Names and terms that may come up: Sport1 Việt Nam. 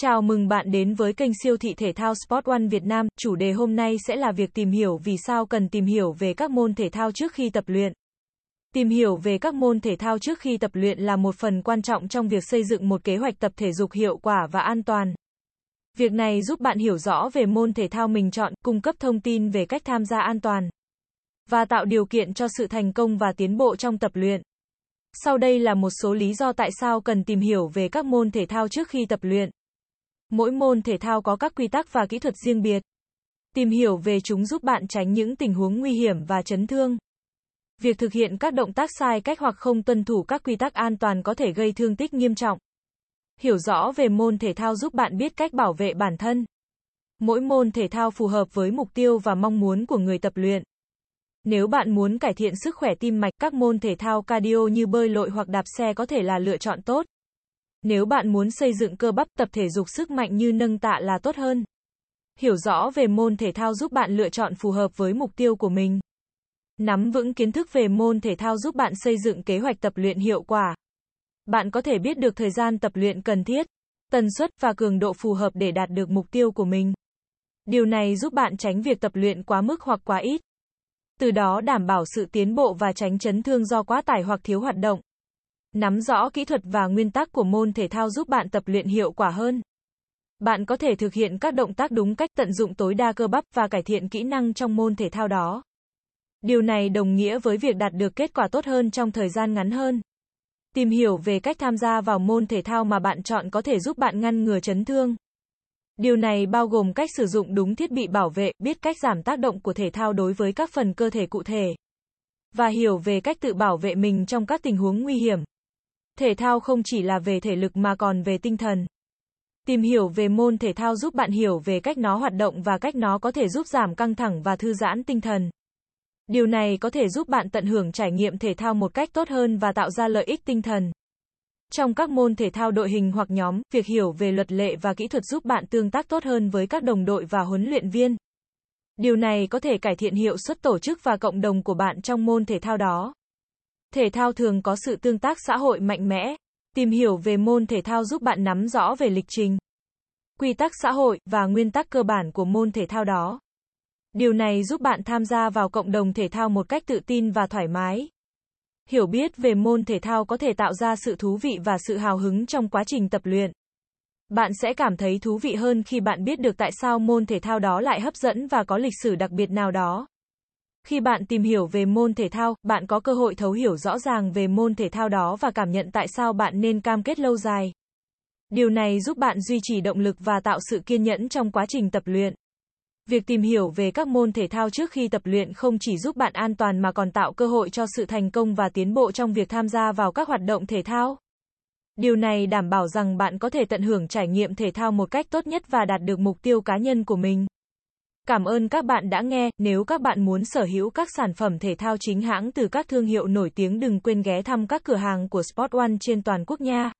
Chào mừng bạn đến với kênh siêu thị thể thao Sport1 Việt Nam. Chủ đề hôm nay sẽ là việc tìm hiểu vì sao cần tìm hiểu về các môn thể thao trước khi tập luyện. Tìm hiểu về các môn thể thao trước khi tập luyện là một phần quan trọng trong việc xây dựng một kế hoạch tập thể dục hiệu quả và an toàn. Việc này giúp bạn hiểu rõ về môn thể thao mình chọn, cung cấp thông tin về cách tham gia an toàn và tạo điều kiện cho sự thành công và tiến bộ trong tập luyện. Sau đây là một số lý do tại sao cần tìm hiểu về các môn thể thao trước khi tập luyện. Mỗi môn thể thao có các quy tắc và kỹ thuật riêng biệt. Tìm hiểu về chúng giúp bạn tránh những tình huống nguy hiểm và chấn thương. Việc thực hiện các động tác sai cách hoặc không tuân thủ các quy tắc an toàn có thể gây thương tích nghiêm trọng. Hiểu rõ về môn thể thao giúp bạn biết cách bảo vệ bản thân. Mỗi môn thể thao phù hợp với mục tiêu và mong muốn của người tập luyện. Nếu bạn muốn cải thiện sức khỏe tim mạch, các môn thể thao cardio như bơi lội hoặc đạp xe có thể là lựa chọn tốt. Nếu bạn muốn xây dựng cơ bắp, tập thể dục sức mạnh như nâng tạ là tốt hơn. Hiểu rõ về môn thể thao giúp bạn lựa chọn phù hợp với mục tiêu của mình. Nắm vững kiến thức về môn thể thao giúp bạn xây dựng kế hoạch tập luyện hiệu quả. Bạn có thể biết được thời gian tập luyện cần thiết, tần suất và cường độ phù hợp để đạt được mục tiêu của mình. Điều này giúp bạn tránh việc tập luyện quá mức hoặc quá ít. Từ đó đảm bảo sự tiến bộ và tránh chấn thương do quá tải hoặc thiếu hoạt động. Nắm rõ kỹ thuật và nguyên tắc của môn thể thao giúp bạn tập luyện hiệu quả hơn. Bạn có thể thực hiện các động tác đúng cách, tận dụng tối đa cơ bắp và cải thiện kỹ năng trong môn thể thao đó. Điều này đồng nghĩa với việc đạt được kết quả tốt hơn trong thời gian ngắn hơn. Tìm hiểu về cách tham gia vào môn thể thao mà bạn chọn có thể giúp bạn ngăn ngừa chấn thương. Điều này bao gồm cách sử dụng đúng thiết bị bảo vệ, biết cách giảm tác động của thể thao đối với các phần cơ thể cụ thể, và hiểu về cách tự bảo vệ mình trong các tình huống nguy hiểm. Thể thao không chỉ là về thể lực mà còn về tinh thần. Tìm hiểu về môn thể thao giúp bạn hiểu về cách nó hoạt động và cách nó có thể giúp giảm căng thẳng và thư giãn tinh thần. Điều này có thể giúp bạn tận hưởng trải nghiệm thể thao một cách tốt hơn và tạo ra lợi ích tinh thần. Trong các môn thể thao đội hình hoặc nhóm, việc hiểu về luật lệ và kỹ thuật giúp bạn tương tác tốt hơn với các đồng đội và huấn luyện viên. Điều này có thể cải thiện hiệu suất tổ chức và cộng đồng của bạn trong môn thể thao đó. Thể thao thường có sự tương tác xã hội mạnh mẽ. Tìm hiểu về môn thể thao giúp bạn nắm rõ về lịch trình, quy tắc xã hội và nguyên tắc cơ bản của môn thể thao đó. Điều này giúp bạn tham gia vào cộng đồng thể thao một cách tự tin và thoải mái. Hiểu biết về môn thể thao có thể tạo ra sự thú vị và sự hào hứng trong quá trình tập luyện. Bạn sẽ cảm thấy thú vị hơn khi bạn biết được tại sao môn thể thao đó lại hấp dẫn và có lịch sử đặc biệt nào đó. Khi bạn tìm hiểu về môn thể thao, bạn có cơ hội thấu hiểu rõ ràng về môn thể thao đó và cảm nhận tại sao bạn nên cam kết lâu dài. Điều này giúp bạn duy trì động lực và tạo sự kiên nhẫn trong quá trình tập luyện. Việc tìm hiểu về các môn thể thao trước khi tập luyện không chỉ giúp bạn an toàn mà còn tạo cơ hội cho sự thành công và tiến bộ trong việc tham gia vào các hoạt động thể thao. Điều này đảm bảo rằng bạn có thể tận hưởng trải nghiệm thể thao một cách tốt nhất và đạt được mục tiêu cá nhân của mình. Cảm ơn các bạn đã nghe. Nếu các bạn muốn sở hữu các sản phẩm thể thao chính hãng từ các thương hiệu nổi tiếng, đừng quên ghé thăm các cửa hàng của Sport1 trên toàn quốc nha.